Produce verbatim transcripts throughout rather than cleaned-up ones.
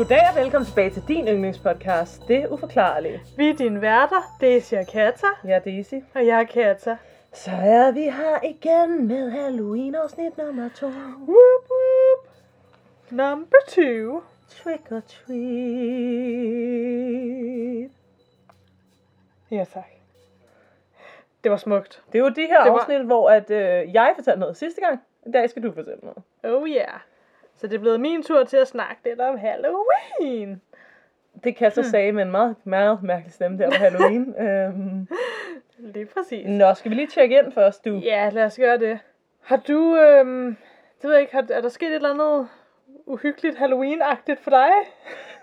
Goddag og velkommen tilbage til din yndlingspodcast, Det Uforklarlige. Vi er dine værter, Daisy og Katta. Jeg er Daisy. Og jeg er Katta. Så er vi her igen med Halloween-afsnit nummer to. Woop woop. Number two. Trick or treat. Ja tak. Det var smukt. Det er jo de her det afsnit, var... hvor at, øh, jeg fortalte noget sidste gang. I dag skal du fortælle noget. Oh yeah. Så det er blevet min tur til at snakke lidt om Halloween. Det kan jeg så hmm. sige med en meget, meget mærkelig stemme der på Halloween. øhm. Lige præcis. Nå, skal vi lige tjekke ind først, du? Ja, lad os gøre det. Har du, øhm, det ved jeg ikke, har, er der sket et eller andet uhyggeligt Halloween-agtigt for dig?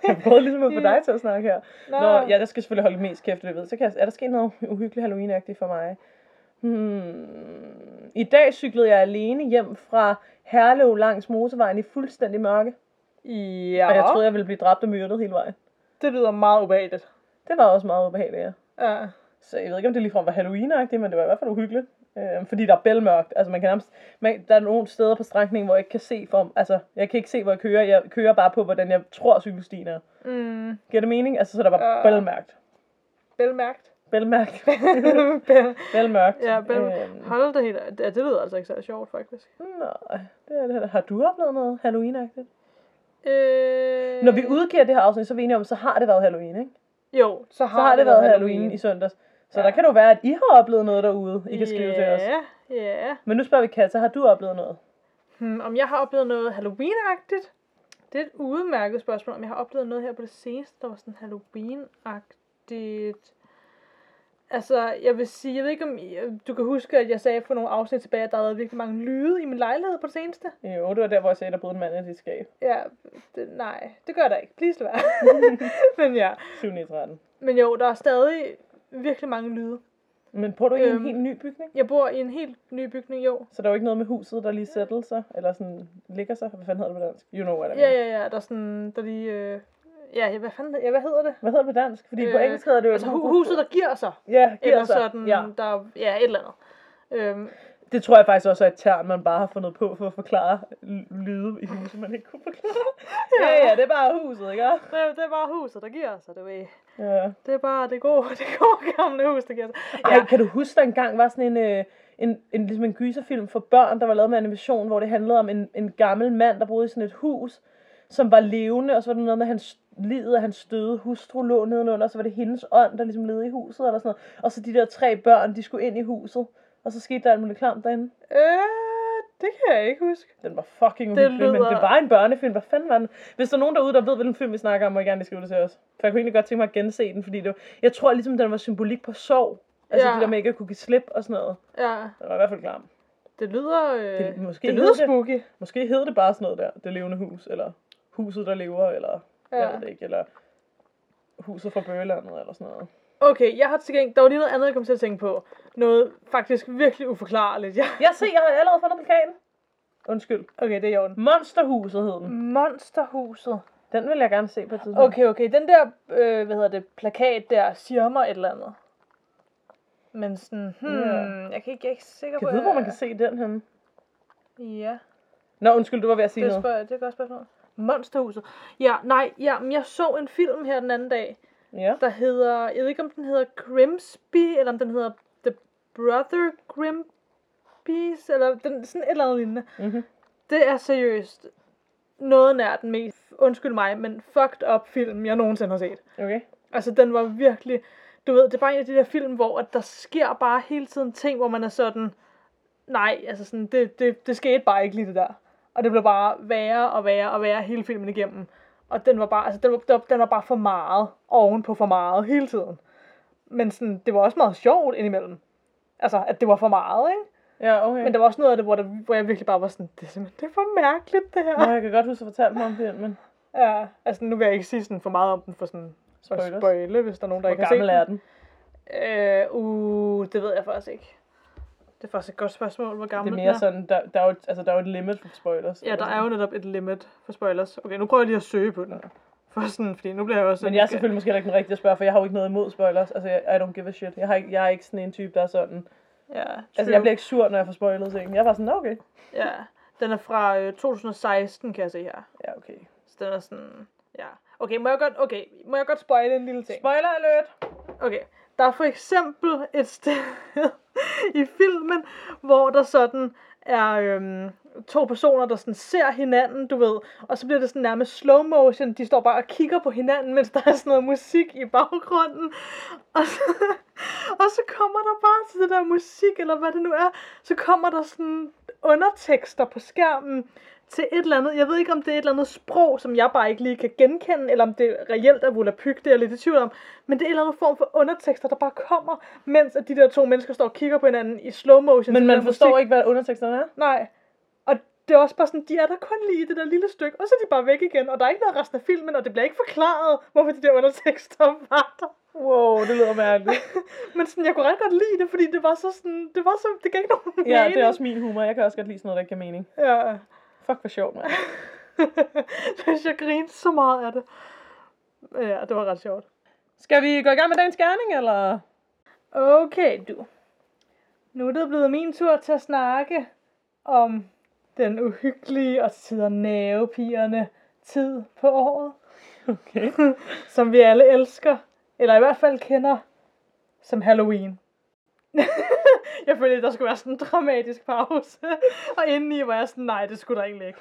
Jeg prøvede ligesom at få dig til at snakke her. Nå, Nå ja, der skal selvfølgelig holde mest kæft, det ved. Så kan jeg, er der sket noget uhyggeligt Halloween-agtigt for mig? Hmm. I dag cyklede jeg alene hjem fra Herlev langs motorvejen i fuldstændig mørke. Ja. Og jeg troede, jeg ville blive dræbt og myrdet hele vejen. Det lyder meget ubehageligt. Det var også meget ubehageligt, ja. ja. Så jeg ved ikke, om det ligefrem var Halloween-agtigt, men det var i hvert fald uhyggeligt. Øh, fordi der er bælmørkt. Altså, man kan nærmest, man, der er nogle steder på strækningen, hvor jeg ikke kan se for... Altså, jeg kan ikke se, hvor jeg kører. Jeg kører bare på, hvordan jeg tror, cykelstien er. Mm. Giver det mening? Altså, så der var øh. bælmørkt. Bælmørkt? Bælmærkt. Bælmærkt. Ja, bælmærkt. Øhm. Hold da helt... Ja, det lyder altså ikke så sjovt, faktisk. Nej, det er det. Har du oplevet noget Halloween-agtigt? Øh... Når vi udgiver det her afsnit, så er vi enige om, så har det været Halloween, ikke? Jo, så har, så har det, det været Halloween. Halloween i søndags. Så ja. Der kan det jo være, at I har oplevet noget derude, I kan skrive yeah, til os. Ja, yeah. ja. Men nu spørger vi Katta, har du oplevet noget? Hmm, om jeg har oplevet noget Halloween-agtigt? Det er et udmærket spørgsmål, om jeg har oplevet noget her på det seneste, der var sådan Halloween-agtigt. Altså, jeg vil sige, jeg ved ikke om I, du kan huske, at jeg sagde for nogle afsnit tilbage, at der havde virkelig mange lyde i min lejlighed på det seneste. Jo, det var der, hvor jeg sagde, at der boede en mand i dit skab. Ja, det, nej, det gør der ikke. Please lad være. Men ja. syv tretten. Men jo, der er stadig virkelig mange lyde. Men bor du i øhm, en helt ny bygning? Jeg bor i en helt ny bygning, jo. Så der er jo ikke noget med huset, der lige sætter sig, eller sådan ligger sig? Hvad fanden hedder det på dansk? You know what I mean. Ja, ja, ja, der er sådan, der lige... Øh, Ja, hvad fanden, ja, hvad hedder det? Hvad hedder det på dansk? Fordi øh, på engelsk hedder det jo... Altså hu- huset, der giver sig. Ja, giver eller sig. Sådan, ja. Der, ja, et eller andet. Øhm. Det tror jeg faktisk også er et term, man bare har fundet på for at forklare lyde i huset, man ikke kunne forklare. ja. ja, ja, det er bare huset, ikke? Det, det er bare huset, der giver sig, du ved. Ja. Det er bare det gode, det gode gamle hus, der giver sig. Ja. Ej, kan du huske, der engang var sådan en... Øh, En, en, ligesom en gyserfilm for børn, der var lavet med animation, hvor det handlede om en, en gammel mand, der boede i sådan et hus, som var levende, og så var det noget med, hans livet af hans døde hustru lå nedenunder, og så var det hendes ånd, der ligesom levede i huset, eller sådan noget. Og så de der tre børn, de skulle ind i huset, og så skete der alt muligt klamt derinde. Øh, det kan jeg ikke huske. Den var fucking uhyggelig, lyder... men det var en børnefilm. Hvad fanden var den? Hvis der er nogen derude, der ved, hvilken film vi snakker om, må I gerne skrive det til os. For jeg kunne egentlig godt tænke mig at gense den, fordi det var... jeg tror ligesom, den var symbolik på sorg. Altså ja. Det der med ikke at kunne give slip og sådan noget. Ja. Det var i hvert fald klamt. Det lyder, øh... det, måske det lyder spooky. Det... Måske hed det bare sådan noget der, det levende hus, eller huset, der lever, eller... Ja. Jeg ved det ikke, eller huset fra Bøgelandet, eller sådan noget. Okay, jeg har til gengæld, der var lige noget andet, jeg kom til at tænke på. Noget faktisk virkelig uforklarligt. Jeg, jeg ser, jeg har allerede fundet plakaten. Undskyld. Okay, det er jorden. Monsterhuset hed den. Monsterhuset. Den vil jeg gerne se på et tidspunkt. Okay, okay, den der, øh, hvad hedder det, plakat der, siger mig et eller andet. Men sådan, hmm, mm. jeg kan ikke, jeg er ikke sikker på... Kan du vide, hvor man kan se den henne? Ja. Nå, undskyld, du var ved at sige det noget. Spørg, det er godt spørgsmål. Monsterhuset. Ja, nej, ja, men jeg så en film her den anden dag, ja. Der hedder, jeg ved ikke om den hedder Grimsby, eller om den hedder The Brother Grimsby, eller den, sådan et eller andet lignende. Mm-hmm. Det er seriøst noget nær den mest, undskyld mig, men fucked up film, jeg nogensinde har set. Okay. Altså, den var virkelig, du ved, det er bare en af de der film, hvor at der sker bare hele tiden ting, hvor man er sådan, nej, altså sådan, det, det, det skete bare ikke lige det der. Og det blev bare værre og værre og værre hele filmen igennem. Og den var bare, altså den var, den var bare for meget ovenpå for meget hele tiden. Men sådan, det var også meget sjovt indimellem. Altså, at det var for meget, ikke? Ja, okay. Men der var også noget af det, hvor, der, hvor jeg virkelig bare var sådan, det er simpelthen, det er for mærkeligt, det her. Nå, jeg kan godt huske at fortælle mig om filmen. Ja, altså nu vil jeg ikke sige sådan for meget om den, for sådan spoilers. At spoile, hvis der er nogen, der hvor ikke har set den. Hvor gammel er den? Øh, uh, det ved jeg faktisk ikke. Det er faktisk et godt spørgsmål, hvor gammel den er. Det er mere sådan, der, der, er jo, altså, der er jo et limit for spoilers. Ja, der sådan. Er jo netop et limit for spoilers. Okay, nu prøver jeg lige at søge på den. For sådan, fordi nu bliver jeg også... Men jeg er selvfølgelig måske ikke den rigtige at spørge, for jeg har jo ikke noget imod spoilers. Altså, I don't give a shit. Jeg, har ikke, jeg er ikke sådan en type, der er sådan... Ja, altså, jeg bliver ikke sur, når jeg får spoilet ting. Jeg var sådan, okay. Ja, den er fra øh, to tusind og seksten, kan jeg se her. Ja, okay. Så den er sådan, ja. Okay, må jeg godt, okay, må jeg godt spoile en lille ting? Spoiler alert! Okay, der er for eksempel et sted i filmen, hvor der sådan er øhm, to personer, der sådan ser hinanden, du ved, og så bliver det sådan nærmest slow motion, de står bare og kigger på hinanden, mens der er sådan noget musik i baggrunden, og så, og så kommer der bare til det der musik, eller hvad det nu er, så kommer der sådan undertekster på skærmen, til et eller andet, jeg ved ikke om det er et eller andet sprog, som jeg bare ikke lige kan genkende, eller om det reelt er volapyk, det er jeg lidt i tvivl om, men det er en eller anden form for undertekster, der bare kommer, mens at de der to mennesker står og kigger på hinanden i slow motion. Men man forstår musik. Ikke, hvad underteksterne er? Nej, og det er også bare sådan, de er der kun lige i det der lille stykke, og så er de bare væk igen, og der er ikke noget resten af filmen, og det bliver ikke forklaret, hvorfor de der undertekster var der. Wow, det lyder mærkeligt. Men sådan, jeg kunne ret godt lide det, fordi det var så sådan, det var så, det gav ikke nogen mening. Ja, det er også min humor, jeg kan også godt lide sådan noget, der giver mening. Ja. Fuck, hvor sjovt, mand. Jeg griner så meget af det. Ja, det var ret sjovt. Skal vi gå i gang med dagens gerning, eller? Okay, du. Nu er det blevet min tur til at snakke om den uhyggelige og tider nervepirrende tid på året. Okay. Som vi alle elsker, eller i hvert fald kender som Halloween. Jeg følte, der skulle være sådan en dramatisk pause. Og indeni var jeg sådan, nej, det skulle der egentlig ikke.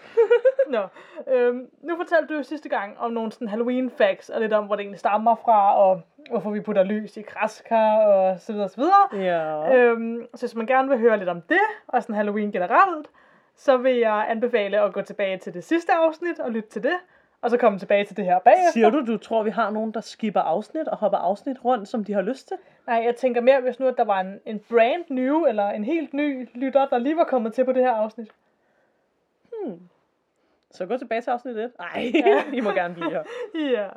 Nå, øhm, nu fortalte du jo sidste gang om nogle sådan Halloween-facts, og lidt om, hvor det egentlig stammer fra, og hvorfor vi putter lys i græskar, og så videre, så videre. Ja. Øhm, så hvis man gerne vil høre lidt om det, og sådan Halloween generelt, så vil jeg anbefale at gå tilbage til det sidste afsnit, og lytte til det. Og så komme tilbage til det her bagefter. Siger du, du tror, vi har nogen, der skipper afsnit og hopper afsnit rundt, som de har lyst til? Nej, jeg tænker mere, hvis nu, at der var en, en brand new, eller en helt ny lytter, der lige var kommet til på det her afsnit. Hmm. Så gå tilbage til afsnit et. Ej, ja. I må gerne blive her. Ja.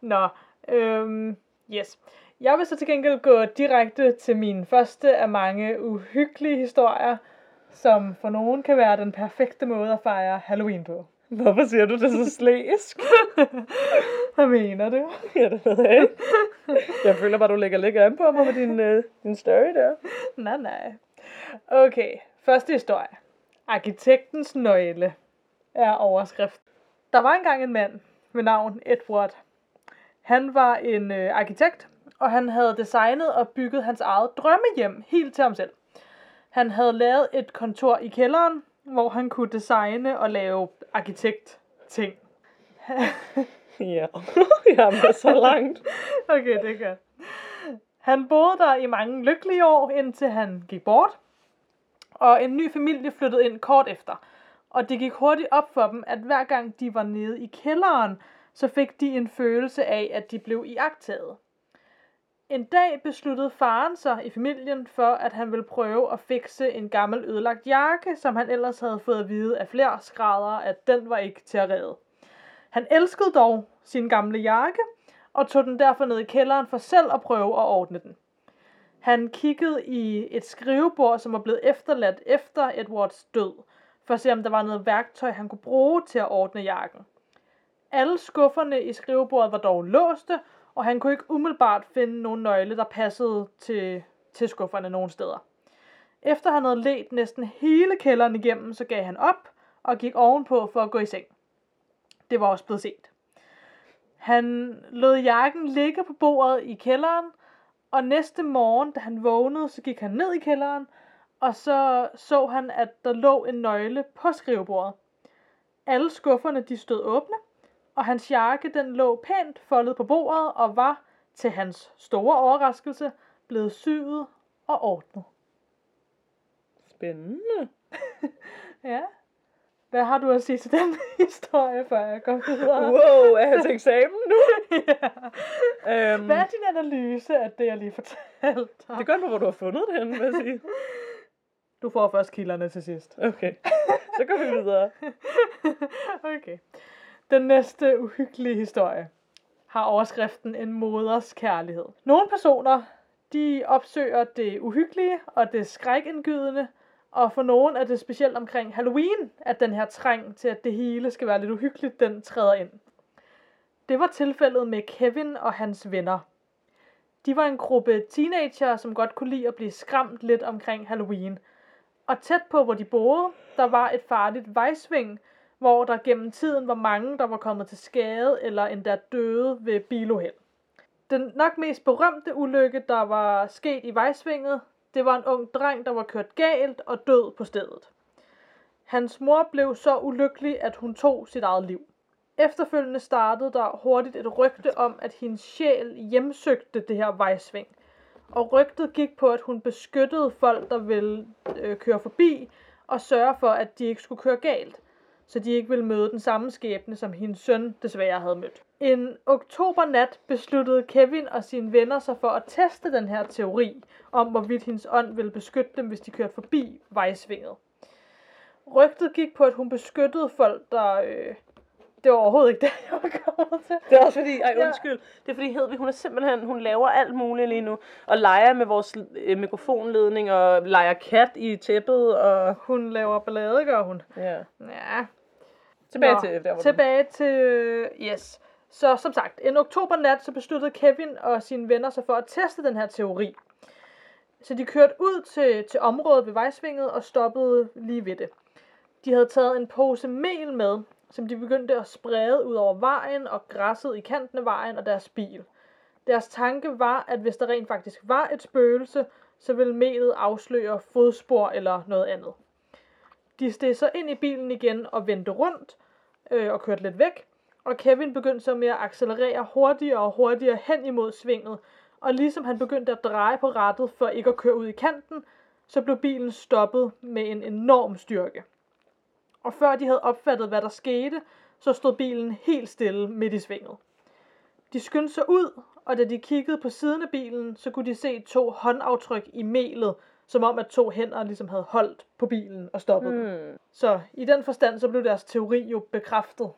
Nå, øhm, yes. Jeg vil så til gengæld gå direkte til min første af mange uhyggelige historier, som for nogen kan være den perfekte måde at fejre Halloween på. Hvorfor siger du det så slæsk? Hvad mener du? Ja, det ved jeg ikke. Jeg føler bare, du lægger lækker an på mig med din, øh, din story der. Nej, nej. Okay, første historie. Arkitektens nøgle er overskrift. Der var engang en mand ved navn Edward. Han var en øh, arkitekt, og han havde designet og bygget hans eget drømmehjem helt til ham selv. Han havde lavet et kontor i kælderen, hvor han kunne designe og lave arkitekt-ting. Ja, jeg var så langt. Okay, det kan. Han boede der i mange lykkelige år, indtil han gik bort. Og en ny familie flyttede ind kort efter. Og det gik hurtigt op for dem, at hver gang de var nede i kælderen, så fik de en følelse af, at de blev iagttaget. En dag besluttede faren sig i familien for, at han ville prøve at fikse en gammel ødelagt jakke, som han ellers havde fået at vide af flere skræddere, at den var ikke til at redde. Han elskede dog sin gamle jakke, og tog den derfor ned i kælderen for selv at prøve at ordne den. Han kiggede i et skrivebord, som var blevet efterladt efter Edwards død, for at se, om der var noget værktøj, han kunne bruge til at ordne jakken. Alle skufferne i skrivebordet var dog låste, og han kunne ikke umiddelbart finde nogen nøgle, der passede til, til skufferne nogen steder. Efter han havde ledt næsten hele kælderen igennem, så gav han op og gik ovenpå for at gå i seng. Det var også blevet sent. Han lod jakken ligge på bordet i kælderen, og næste morgen, da han vågnede, så gik han ned i kælderen, og så så han, at der lå en nøgle på skrivebordet. Alle skufferne, de stod åbne, og hans jakke, den lå pænt foldet på bordet og var, til hans store overraskelse, blevet syet og ordnet. Spændende. Ja. Hvad har du at sige til den historie, før jeg går videre? Wow, er jeg til eksamen nu? Ja. Øhm, Hvad er din analyse af det, jeg lige fortalte dig? Det gør mig, hvor du har fundet det henne, vil jeg sige. Du får først kilderne til sidst. Okay, så går vi videre. Okay. Den næste uhyggelige historie har overskriften en moders kærlighed. Nogle personer, de opsøger det uhyggelige og det skrækindgydende, og for nogen er det specielt omkring Halloween, at den her trang til, at det hele skal være lidt uhyggeligt, den træder ind. Det var tilfældet med Kevin og hans venner. De var en gruppe teenager, som godt kunne lide at blive skræmt lidt omkring Halloween. Og tæt på, hvor de boede, der var et farligt vejsving, hvor der gennem tiden var mange, der var kommet til skade eller endda døde ved biluheld. Den nok mest berømte ulykke, der var sket i Vejsvinget, det var en ung dreng, der var kørt galt og død på stedet. Hans mor blev så ulykkelig, at hun tog sit eget liv. Efterfølgende startede der hurtigt et rygte om, at hendes sjæl hjemsøgte det her Vejsving. Og rygtet gik på, at hun beskyttede folk, der ville øh, køre forbi, og sørge for, at de ikke skulle køre galt, så de ikke ville møde den samme skæbne, som hendes søn desværre havde mødt. En oktobernat besluttede Kevin og sine venner sig for at teste den her teori, om hvorvidt hendes ånd ville beskytte dem, hvis de kørte forbi Vejsvinget. Rygtet gik på, at hun beskyttede folk, der... Øh, det var overhovedet ikke det, jeg var kommet til. Det er også fordi, ej undskyld, det er fordi Hedvig, hun er simpelthen, hun laver alt muligt lige nu, og leger med vores øh, mikrofonledning, og leger kat i tæppet, og... Hun laver ballade, gør hun. Ja. Ja. Tilbage Nå, til... Der, tilbage den. til... Yes. Så som sagt, en oktobernat, så besluttede Kevin og sine venner sig for at teste den her teori. Så de kørte ud til, til området ved Vejsvinget og stoppede lige ved det. De havde taget en pose mel med, som de begyndte at sprede ud over vejen og græsset i kanten af vejen og deres bil. Deres tanke var, at hvis der rent faktisk var et spøgelse, så ville melet afsløre fodspor eller noget andet. De steg så ind i bilen igen og vendte rundt øh, og kørte lidt væk, og Kevin begyndte så med at accelerere hurtigere og hurtigere hen imod svinget, og ligesom han begyndte at dreje på rattet for ikke at køre ud i kanten, så blev bilen stoppet med en enorm styrke. Og før de havde opfattet, hvad der skete, så stod bilen helt stille midt i svinget. De skyndte sig ud, og da de kiggede på siden af bilen, så kunne de se to håndaftryk i melet, som om at to hænder ligesom havde holdt på bilen og stoppet mm. den. Så i den forstand, så blev deres teori jo bekræftet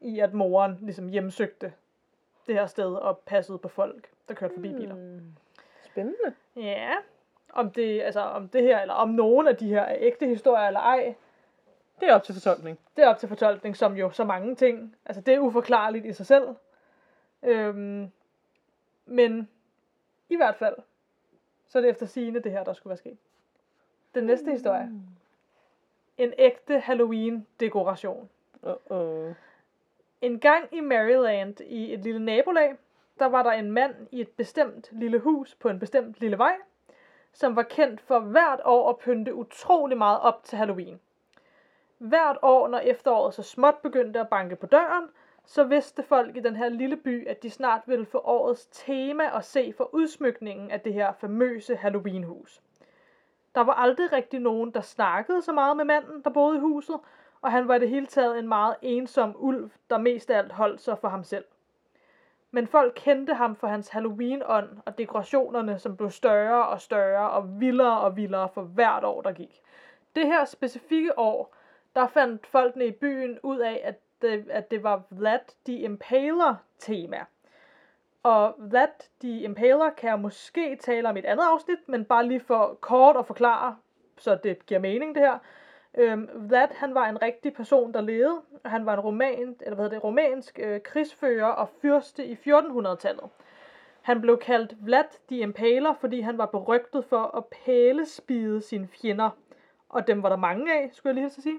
i, at moren ligesom hjemsøgte det her sted og passede på folk, der kørte forbi biler. Mm. Spændende. Ja, om det, altså, om det her, eller om nogen af de her er ægte historier eller ej, det er op til fortolkning. Det er op til fortolkning, som jo så mange ting. Altså, det er uforklarligt i sig selv. Øhm, men i hvert fald, så er det efter sigende det her, der skulle være sket. Den næste mm. historie. En ægte Halloween-dekoration. Uh-oh. En gang i Maryland, i et lille nabolag, der var der en mand i et bestemt lille hus på en bestemt lille vej, som var kendt for hvert år at pynte utrolig meget op til Halloween. Hvert år, når efteråret så småt begyndte at banke på døren, så vidste folk i den her lille by, at de snart ville få årets tema at se for udsmykningen af det her famøse Halloweenhus. Der var aldrig rigtig nogen, der snakkede så meget med manden, der boede i huset, og han var i det hele taget en meget ensom ulv, der mest af alt holdt sig for ham selv. Men folk kendte ham for hans Halloween-ånd og dekorationerne, som blev større og større og vildere og vildere for hvert år, der gik. Det her specifikke år, der fandt folkene i byen ud af, at det, at det var Vlad the Impaler tema. Og Vlad the Impaler kan jeg måske tale om i et andet afsnit, men bare lige for kort at forklare, så det giver mening det her. Øhm, Vlad, han var en rigtig person, der levede. Han var en roman, eller hvad hedder det, romansk øh, krigsfører og fyrste i fjortenhundredetallet. Han blev kaldt Vlad the Impaler, fordi han var berygtet for at pælespide sine fjender. Og dem var der mange af, skulle jeg lige helst sige.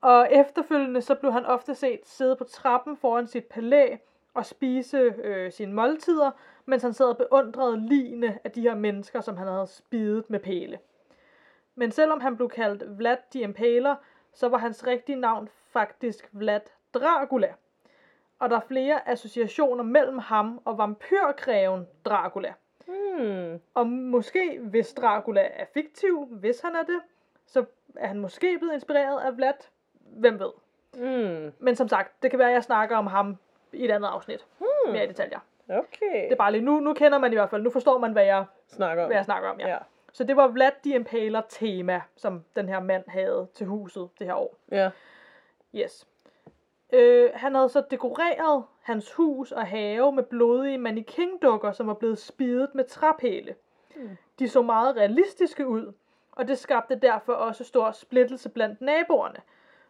Og efterfølgende så blev han ofte set sidde på trappen foran sit palæ og spise øh, sine måltider, mens han sad og beundrede ligene af de her mennesker, som han havde spidet med pæle. Men selvom han blev kaldt Vlad the Impaler, så var hans rigtige navn faktisk Vlad Dracula. Og der er flere associationer mellem ham og vampyrkræven Dracula. Hmm. Og måske, hvis Dracula er fiktiv, hvis han er det, så er han måske blevet inspireret af Vlad. Hvem ved? Mm. Men som sagt, det kan være, at jeg snakker om ham i et andet afsnit. Mm. Mere i detaljer. Okay. Det er bare lige nu. Nu kender man i hvert fald. Nu forstår man, hvad jeg snakker om. Hvad jeg snakker om ja. Ja. Så det var Vlad the Impaler tema, som den her mand havde til huset det her år. Ja. Yes. Øh, han havde så dekoreret hans hus og have med blodige mannequin-dukker, som var blevet spidet med træpæle. Mm. De så meget realistiske ud. Og det skabte derfor også stor splittelse blandt naboerne.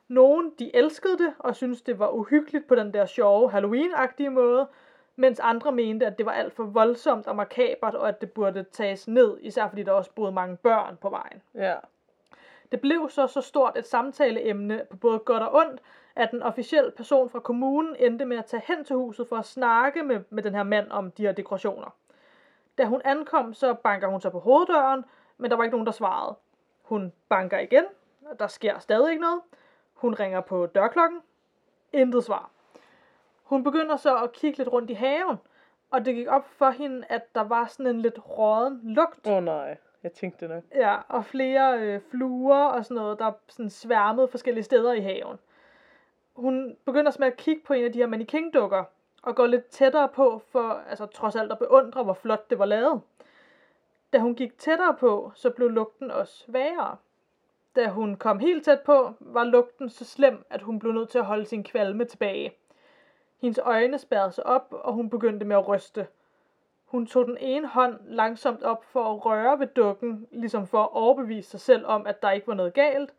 Nogle, de elskede det og syntes, det var uhyggeligt på den der sjove Halloween-agtige måde, mens andre mente, at det var alt for voldsomt og makabert, og at det burde tages ned, især fordi der også boede mange børn på vejen. Ja. Det blev så så stort et samtaleemne på både godt og ondt, at en officiel person fra kommunen endte med at tage hen til huset for at snakke med, med den her mand om de her dekorationer. Da hun ankom, så banker hun sig på hoveddøren, men der var ikke nogen, der svarede. Hun banker igen, og der sker stadig ikke noget. Hun ringer på dørklokken. Intet svar. Hun begynder så at kigge lidt rundt i haven, og det gik op for hende, at der var sådan en lidt råden lugt. Åh oh, nej, jeg tænkte nok. Ja, og flere øh, fluer og sådan noget, der sådan sværmede forskellige steder i haven. Hun begynder så med at kigge på en af de her mannequin-dukker, og går lidt tættere på, for altså, trods alt at beundre, hvor flot det var lavet. Da hun gik tættere på, så blev lugten også værre. Da hun kom helt tæt på, var lugten så slem, at hun blev nødt til at holde sin kvalme tilbage. Hendes øjne spærrede sig op, og hun begyndte med at ryste. Hun tog den ene hånd langsomt op for at røre ved dukken, ligesom for at overbevise sig selv om, at der ikke var noget galt.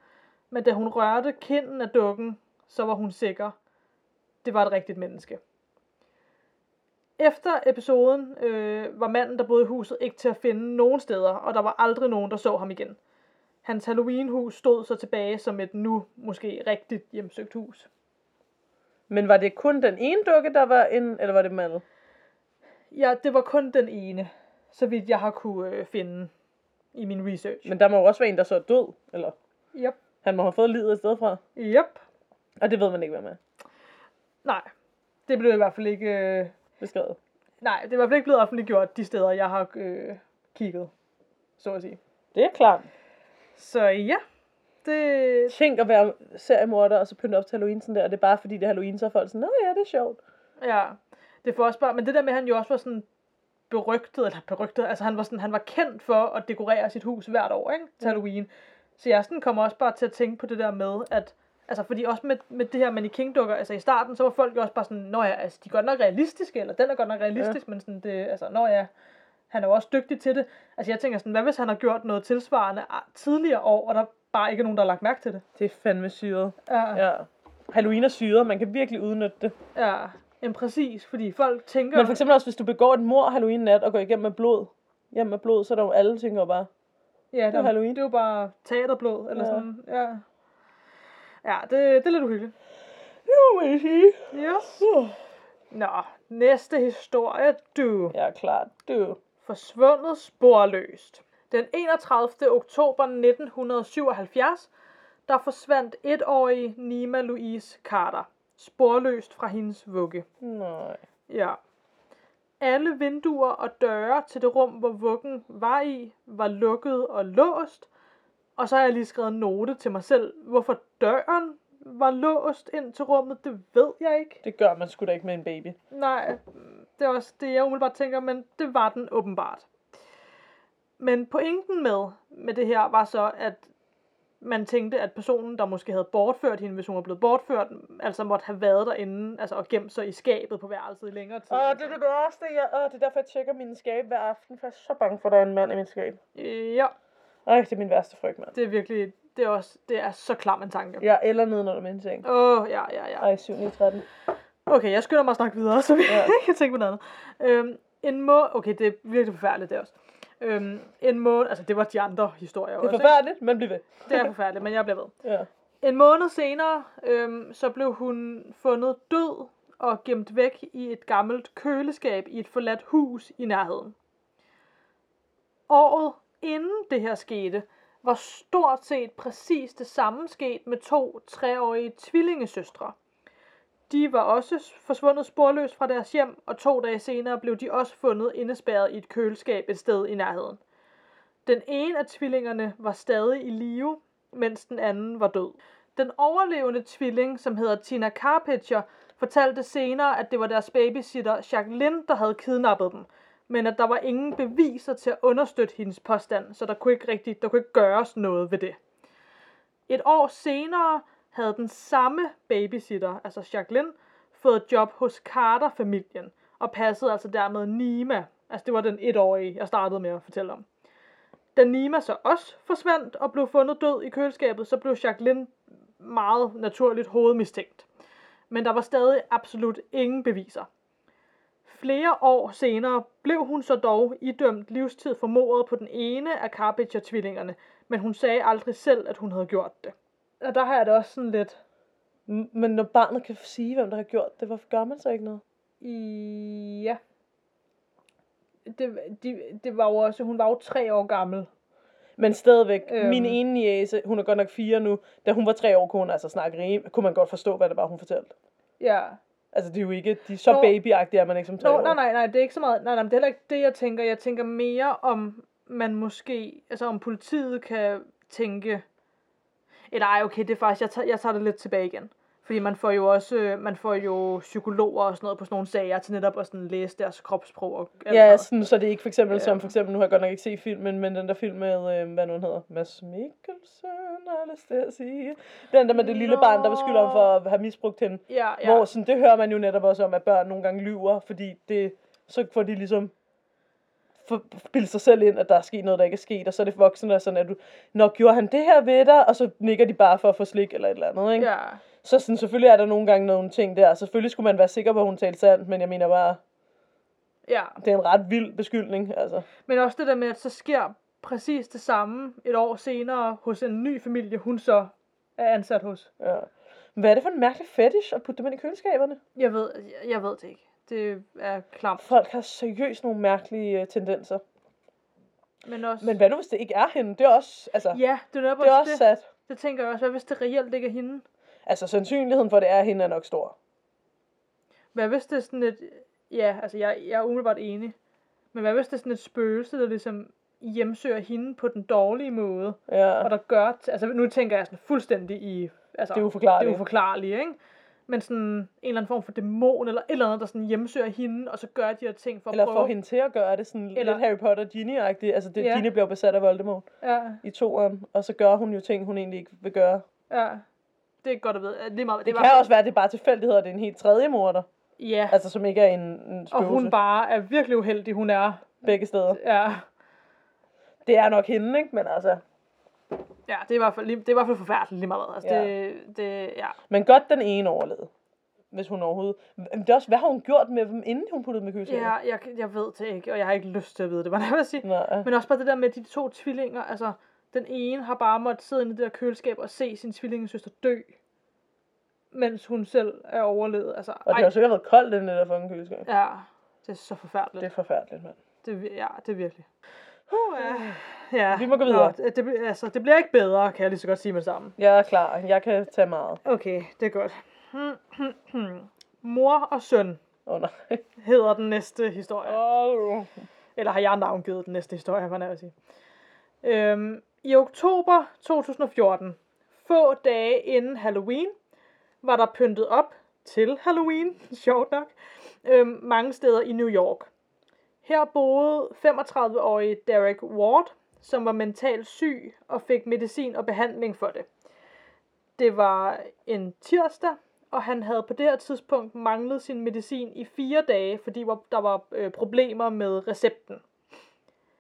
Men da hun rørte kinden af dukken, så var hun sikker. Det var et rigtigt menneske. Efter episoden øh, var manden, der boede i huset, ikke til at finde nogen steder, og der var aldrig nogen, der så ham igen. Hans Halloween-hus stod så tilbage som et nu måske rigtigt hjemsøgt hus. Men var det kun den ene dukke, der var inde, eller var det manden? Ja, det var kun den ene, så vidt jeg har kunne øh, finde i min research. Men der må jo også være en, der så er død, eller? Yep. Han må have fået livet et sted fra? Yep. Og det ved man ikke, hvad med. Nej, det blev i hvert fald ikke... Øh... beskrevet? Nej, det er i hvert fald ikke blevet offentliggjort de steder, jeg har øh, kigget, så at sige. Det er klart. Så ja, det... Tænk at være seriemorder, og så pynte op til Halloween sådan der, og det er bare fordi det er Halloween, så er folk sådan, nå ja, det er sjovt. Ja, det får også bare, men det der med, han jo også var sådan berygtet, eller berygtet, altså han var sådan, han var kendt for at dekorere sit hus hvert år, ikke, til Halloween. Så jeg sådan kommer også bare til at tænke på det der med, at altså, fordi også med, med det her mannequin-dukker, altså i starten, så var folk jo også bare sådan, nå ja, altså, de er godt nok realistiske, eller den er godt nok realistisk, ja. Men sådan det, altså, nå ja, han er jo også dygtig til det. Altså, jeg tænker sådan, hvad hvis han har gjort noget tilsvarende tidligere år, og der bare ikke er nogen, der har lagt mærke til det? Det er fandme syret. Ja. ja. Halloween er syret, man kan virkelig udnytte det. Ja, men præcis, fordi folk tænker... Men for eksempel også, hvis du begår et mord Halloween-nat, og går igennem med blod, hjem med blod, så er der jo alle tænker bare, ja, det er jo Halloween. Det er jo bare teaterblod, eller ja. Sådan, ja. Ja, det, det er lidt uhyggeligt. Jo, må jeg sige. Yes. Uh. Nå, næste historie, du. Ja, klart, du. Forsvundet sporløst. Den enogtredivte oktober nitten syvoghalvfjerds, der forsvandt etårige Nima Louise Carter sporløst fra hendes vugge. Nej. Ja. Alle vinduer og døre til det rum, hvor vuggen var i, var lukket og låst. Og så har jeg lige skrevet en note til mig selv. Hvorfor døren var låst ind til rummet, det ved jeg ikke. Det gør man sgu da ikke med en baby. Nej, det er også det, jeg umiddelbart tænker, men det var den åbenbart. Men pointen med, med det her var så, at man tænkte, at personen, der måske havde bortført hende, hvis hun var blevet bortført, altså måtte have været derinde, altså og gemt sig i skabet på værelset i længere tid. Åh, det er det også, det er, åh, det er derfor, jeg tjekker mine skab hver aften, for jeg er så bange for, at der er en mand i min skab. Ja. Ej, det er min værste frygt, mand. Det er virkelig, det er også, det er så klam en tanke. Ja, eller nedenunder min seng. Åh, oh, ja, ja, ja. Ej, syv ni tretten. Okay, jeg skynder mig at snakke videre, så vi ja. Kan tænke på noget andet. Øhm, en må... Okay, det er virkelig forfærdeligt, det også. Øhm, en må... Altså, det var de andre historier også, det er forfærdeligt, men bliv ved. Det er forfærdeligt, men jeg bliver ved. Ja. En måned senere, øhm, så blev hun fundet død og gemt væk i et gammelt køleskab i et forladt hus i nærheden. Året inden det her skete, var stort set præcis det samme sket med to treårige tvillingesøstre. De var også forsvundet sporløst fra deres hjem, og to dage senere blev de også fundet indespærret i et køleskab et sted i nærheden. Den ene af tvillingerne var stadig i live, mens den anden var død. Den overlevende tvilling, som hedder Tina Carpenter, fortalte senere, at det var deres babysitter Jacqueline, der havde kidnappet dem. Men at der var ingen beviser til at understøtte hendes påstand, så der kunne ikke rigtig, der kunne ikke gøres noget ved det. Et år senere havde den samme babysitter, altså Jacqueline, fået job hos Carter-familien, og passede altså dermed Nima. Altså det var den etårige, jeg startede med at fortælle om. Da Nima så også forsvandt og blev fundet død i køleskabet, så blev Jacqueline meget naturligt hovedmistænkt. Men der var stadig absolut ingen beviser. Flere år senere blev hun så dog idømt livstid for mordet på den ene af Carpenter-tvillingerne, men hun sagde aldrig selv, at hun havde gjort det. Og der har jeg det også sådan lidt... Men når barnet kan sige, hvem der har gjort det, hvorfor gør man så ikke noget? Ja. Det, de, det var jo også, hun var jo tre år gammel. Men stadigvæk, øhm. min ene niece, hun er godt nok fire nu, da hun var tre år, kunne hun altså snakke rim, kunne man godt forstå, hvad det var, hun fortalte. Ja. Altså, det er jo ikke, de er så Nå. babyagtige, at man ikke som tre Nå, år. Nej, nej, nej, det er ikke så meget, nej, nej, det er heller ikke det, jeg tænker. Jeg tænker mere om, man måske, altså om politiet kan tænke, eller ej, okay, det er faktisk, jeg tager, jeg tager det lidt tilbage igen. Fordi man får jo også, man får jo psykologer og sådan noget på sådan nogle sager, til netop at sådan læse deres kropssprog. Og ja, sådan, så det er ikke for eksempel, ja. som for eksempel, nu har jeg godt nok ikke set filmen, men den der film med, øh, hvad nu hedder, Mads Mikkelsen, har lyst til at sige. Den der med det Nå. lille barn, der beskylder ham for at have misbrugt hende. Ja, ja. Hvor sådan, det hører man jo netop også om, at børn nogle gange lyver, fordi det, så får de ligesom bilde sig selv ind, at der er sket noget, der ikke er sket, og så er det voksne, og sådan, at du, nok gjorde han det her ved dig, og så nikker de bare for at få slik, eller et eller andet, ikke? Ja. Så sådan, selvfølgelig er der nogle gange nogle ting der. Selvfølgelig skulle man være sikker på, at hun talte sandt, men jeg mener bare, ja. det er en ret vild beskyldning. Altså. Men også det der med, at så sker præcis det samme et år senere hos en ny familie, hun så er ansat hos. Ja. Hvad er det for en mærkelig fetish at putte dem ind i køleskaberne? Jeg ved, jeg, jeg ved det ikke. Det er klamt. Folk har seriøst nogle mærkelige tendenser. Men, også... men hvad nu, hvis det ikke er hende? Det er også, altså, ja, det er, det er også det. Sat. Det tænker jeg også. Hvad hvis det reelt ikke er hende? Altså, sandsynligheden for, det er hende, er nok stor. Hvad hvis det er sådan et... Ja, altså, jeg, jeg er umiddelbart enig. Men hvad hvis det er sådan et spøgelse, der ligesom hjemsøger hende på den dårlige måde? Ja. Og der gør... T- altså, nu tænker jeg sådan fuldstændig i... Altså, det er uforklarligt. Det er uforklarligt, ikke? Men sådan en eller anden form for dæmon, eller et eller andet, der sådan hjemsøger hende, og så gør de her ting for at eller prøve... Eller får hende til at gøre det, sådan eller... lidt Harry Potter Ginny-agtigt. Altså, det, ja. Ginny bliver besat af Voldemort ja. i toeren, og så gør hun jo ting, hun egentlig ikke vil gøre. Ja. Det er godt at vide. Det, meget, det, det kan bare... også være, at det er bare tilfældigheder, det er en helt tredje morder. Ja. Altså, som ikke er en, en spøgelse. Og hun bare er virkelig uheldig, hun er. Begge steder. Ja. Det er nok hende, ikke? Men altså... Ja, det er i hvert fald, det er i hvert fald forfærdeligt lige meget. Altså, ja. det, det, ja. Men godt den ene overlevede. Hvis hun overhovedet... Det er også, hvad har hun gjort med dem, inden hun puttede dem i køselen? Ja, jeg, jeg ved det ikke, og jeg har ikke lyst til at vide det, hvad jeg vil sige. Nej. Men også bare det der med de to tvillinger, altså... Den ene har bare måttet sidde inde i det der køleskab og se sin tvillingesøster dø, mens hun selv er overlevet. Altså, og det har sikkert været koldt inde i det der fucking køleskab. Ja, det er så forfærdeligt. Det er forfærdeligt, mand. Det, ja, det er virkelig. Uh, uh, ja. Vi må gå videre. Nå, det, altså, det bliver ikke bedre, kan jeg lige så godt sige med sammen. Jeg er klar. Jeg kan tage meget. Okay, det er godt. Mor og søn oh, nej. hedder den næste historie. Oh. Eller har jeg navngivet den næste historie, hvad jeg vil sige. Øhm, I oktober to tusind og fjorten, få dage inden Halloween, var der pyntet op til Halloween, sjovt nok, øhm, mange steder i New York. Her boede femogtredive-årige Derek Ward, som var mentalt syg og fik medicin og behandling for det. Det var en tirsdag, og han havde på det her tidspunkt manglet sin medicin i fire dage, fordi der var øh, problemer med recepten.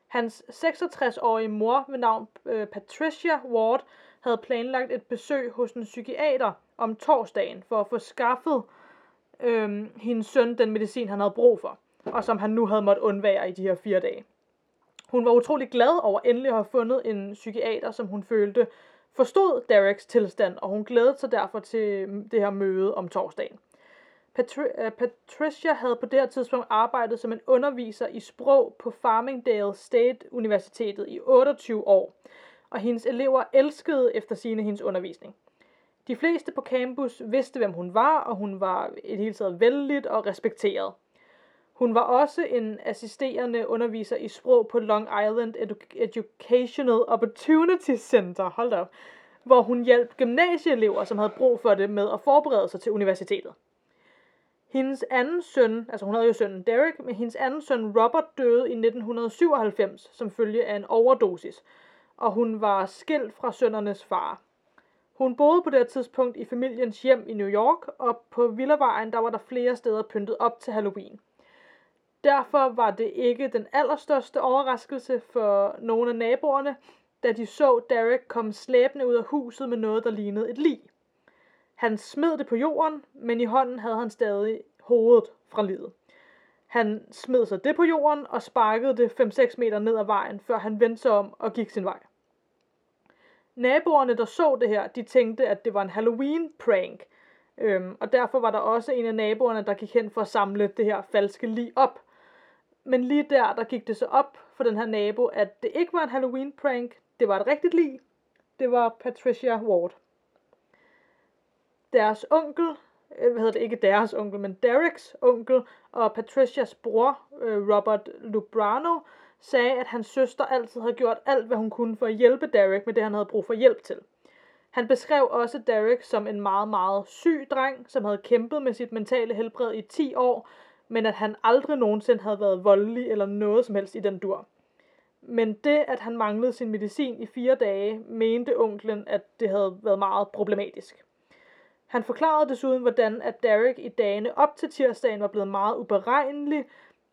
Hans seksogtres-årige mor ved navn øh, Patricia Ward havde planlagt et besøg hos en psykiater om torsdagen for at få skaffet øh, hendes søn den medicin, han havde brug for, og som han nu havde måttet undvære i de her fire dage. Hun var utrolig glad over endelig at have fundet en psykiater, som hun følte forstod Dereks tilstand, og hun glædede sig derfor til det her møde om torsdagen. Patricia havde på det her tidspunkt arbejdet som en underviser i sprog på Farmingdale State Universitetet i otteogtyve år, og hendes elever elskede eftersigende hendes undervisning. De fleste på campus vidste, hvem hun var, og hun var i det hele taget vellidt og respekteret. Hun var også en assisterende underviser i sprog på Long Island Edu- Educational Opportunity Center, hold da op, hvor hun hjalp gymnasieelever, som havde brug for det, med at forberede sig til universitetet. Hendes anden søn, altså hun havde jo sønnen Derek, men hendes anden søn Robert døde i nitten syvoghalvfems som følge af en overdosis, og hun var skilt fra sønnernes far. Hun boede på det her tidspunkt i familiens hjem i New York, og på Villavejen der var der flere steder pyntet op til Halloween. Derfor var det ikke den allerstørste overraskelse for nogle af naboerne, da de så Derek komme slæbende ud af huset med noget, der lignede et lig. Han smed det på jorden, men i hånden havde han stadig hovedet fra liget. Han smed så det på jorden og sparkede det fem til seks meter ned ad vejen, før han vendte sig om og gik sin vej. Naboerne, der så det her, de tænkte, at det var en Halloween-prank. Øhm, og derfor var der også en af naboerne, der gik hen for at samle det her falske lig op. Men lige der, der gik det så op for den her nabo, at det ikke var en Halloween-prank. Det var et rigtigt lig. Det var Patricia Ward. Deres onkel, hvad hedder det, ikke deres onkel, men Dereks onkel og Patricias bror, Robert Lubrano, sagde, at hans søster altid havde gjort alt, hvad hun kunne for at hjælpe Derek med det, han havde brug for hjælp til. Han beskrev også Derek som en meget, meget syg dreng, som havde kæmpet med sit mentale helbred i ti år, men at han aldrig nogensinde havde været voldelig eller noget som helst i den dur. Men det, at han manglede sin medicin i fire dage, mente onklen, at det havde været meget problematisk. Han forklarede desuden, hvordan at Derek i dagene op til tirsdagen var blevet meget uberegnelig,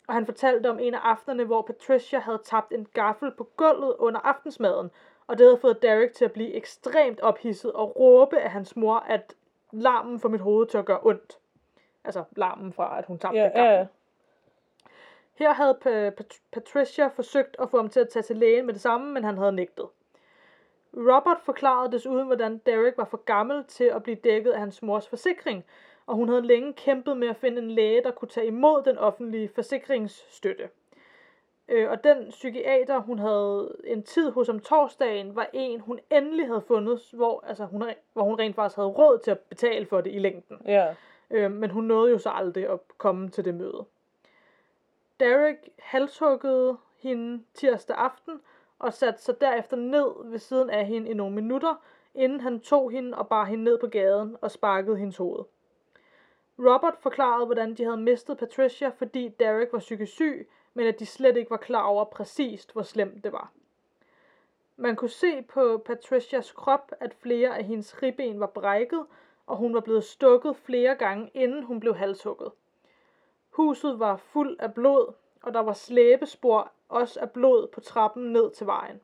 og han fortalte om en af aftenerne, hvor Patricia havde tabt en gaffel på gulvet under aftensmaden, og det havde fået Derek til at blive ekstremt ophidset og råbe af hans mor, at larmen fra mit hoved til at gøre ondt. Altså larmen fra, at hun tabte yeah, gaffel. Yeah. Her havde Pat- Patricia forsøgt at få ham til at tage til lægen med det samme, men han havde nægtet. Robert forklarede desuden, hvordan Derek var for gammel til at blive dækket af hans mors forsikring, og hun havde længe kæmpet med at finde en læge, der kunne tage imod den offentlige forsikringsstøtte. Og den psykiater, hun havde en tid hos om torsdagen, var en, hun endelig havde fundet, hvor, altså, hun, hvor hun rent faktisk havde råd til at betale for det i længden. Yeah. Men hun nåede jo så aldrig at komme til det møde. Derek halshuggede hende tirsdag aften og satte sig derefter ned ved siden af hende i nogle minutter, inden han tog hende og bar hende ned på gaden og sparkede hendes hoved. Robert forklarede, hvordan de havde mistet Patricia, fordi Derek var psykisk syg, men at de slet ikke var klar over præcist, hvor slemt det var. Man kunne se på Patricias krop, at flere af hendes ribben var brækket, og hun var blevet stukket flere gange, inden hun blev halshugget. Huset var fuld af blod, og der var slæbespor også af blod på trappen ned til vejen.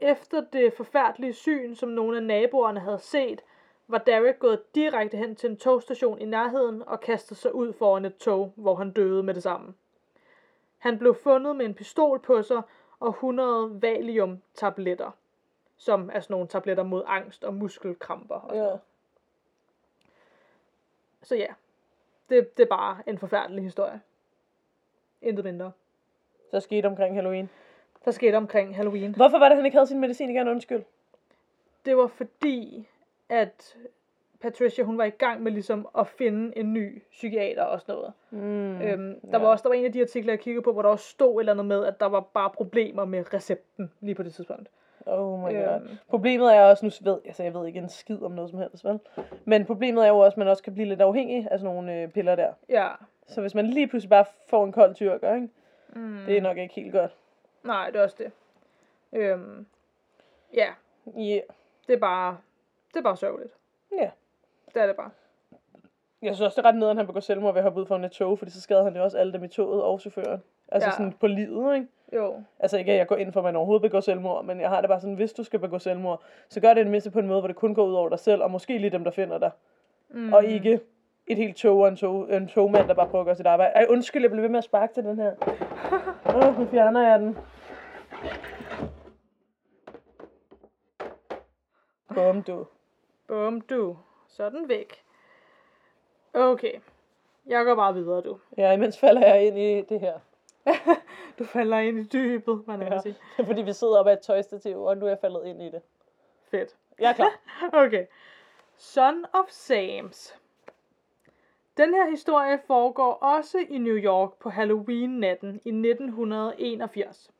Efter det forfærdelige syn, som nogle af naboerne havde set, var Derek gået direkte hen til en togstation i nærheden og kastede sig ud foran et tog, hvor han døde med det samme. Han blev fundet med en pistol på sig og hundrede valium-tabletter, som er sådan nogle tabletter mod angst og muskelkramper. Og ja. Så ja, det, det er bare en forfærdelig historie. Intet mindre. Så skete omkring Halloween. Så skete omkring Halloween. Hvorfor var det, han ikke havde sin medicin igen? Undskyld. Det var fordi, at Patricia, hun var i gang med ligesom at finde en ny psykiater og sådan noget. Mm, øhm, der ja. var også der var en af de artikler, jeg kiggede på, hvor der også stod et eller andet med, at der var bare problemer med recepten lige på det tidspunkt. Oh my god. Øhm. Problemet er også, nu ved altså jeg ved ikke en skid om noget som helst, vel? Men problemet er jo også, at man også kan blive lidt afhængig af sådan nogle øh, piller der. Ja. Så hvis man lige pludselig bare får en kold tyrker, ikke? Mm. Det er nok ikke helt godt. Nej, det er også det. Øhm. Ja. Yeah. Det er bare... Det er bare sørgeligt. Ja. Det er det bare. Jeg synes også, det er ret nederen, han begår selvmord ved at hoppe ud foran et tog, fordi så skader han jo også alle dem i toget og chaufføren. Altså ja. Sådan på livet, ikke? Jo. Altså ikke, at jeg går ind for, at man overhovedet begår selvmord, men jeg har det bare sådan, hvis du skal begå selvmord, så gør det en miste på en måde, hvor det kun går ud over dig selv, og måske lige dem, der finder dig. Mm. Og ikke et helt tog og en, tog, en togmand, der bare prøver at gøre sit arbejde. Ej, undskyld, jeg blev ved med at sparke til den her. Åh, oh, nu fjerner jeg den. Bum, du. Bum, du. Så er den væk. Okay. Jeg går bare videre, du. Ja, imens falder jeg ind i det her. Du falder ind i dybet, man kan ja. sige. Det er fordi, vi sidder oppe af et tøjstativ, og nu er jeg faldet ind i det. Fedt. Jeg er klar. Okay. Son of Sam's. Den her historie foregår også i New York på Halloween-natten i nitten enogfirs.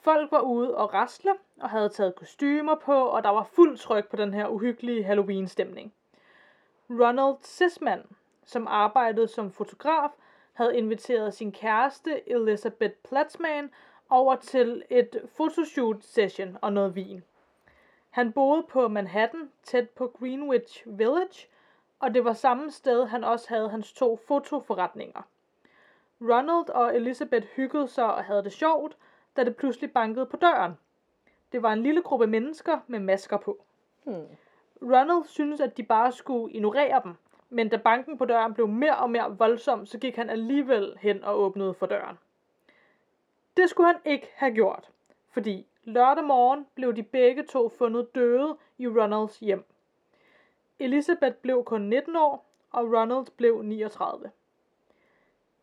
Folk var ude og rasle, og havde taget kostymer på, og der var fuld tryk på den her uhyggelige Halloween-stemning. Ronald Sisman, som arbejdede som fotograf, havde inviteret sin kæreste Elizabeth Platzman over til et fotoshoot-session og noget vin. Han boede på Manhattan, tæt på Greenwich Village, og det var samme sted, han også havde hans to fotoforretninger. Ronald og Elizabeth hyggede sig og havde det sjovt, da det pludselig bankede på døren. Det var en lille gruppe mennesker med masker på. Hmm. Ronald syntes, at de bare skulle ignorere dem, men da banken på døren blev mere og mere voldsom, så gik han alligevel hen og åbnede for døren. Det skulle han ikke have gjort, fordi Lørdag morgen blev de begge to fundet døde i Ronalds hjem. Elizabeth blev kun nitten år, og Ronald blev niogtredive.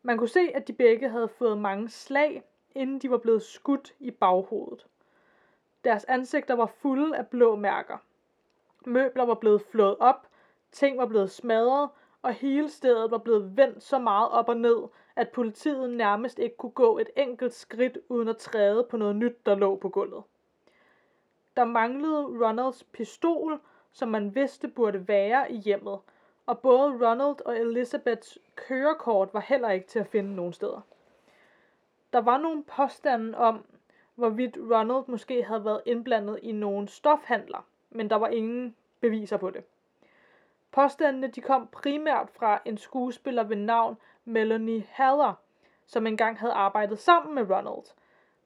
Man kunne se, at de begge havde fået mange slag, inden de var blevet skudt i baghovedet. Deres ansigter var fulde af blå mærker. Møbler var blevet flået op, ting var blevet smadret, og hele stedet var blevet vendt så meget op og ned, at politiet nærmest ikke kunne gå et enkelt skridt uden at træde på noget nyt, der lå på gulvet. Der manglede Ronalds pistol, som man vidste burde være i hjemmet, og både Ronald og Elizabeths kørekort var heller ikke til at finde nogen steder. Der var nogle påstande om, hvorvidt Ronald måske havde været indblandet i nogle stofhandler, men der var ingen beviser på det. Påstandene de kom primært fra en skuespiller ved navn Melanie Hader, som engang havde arbejdet sammen med Ronald.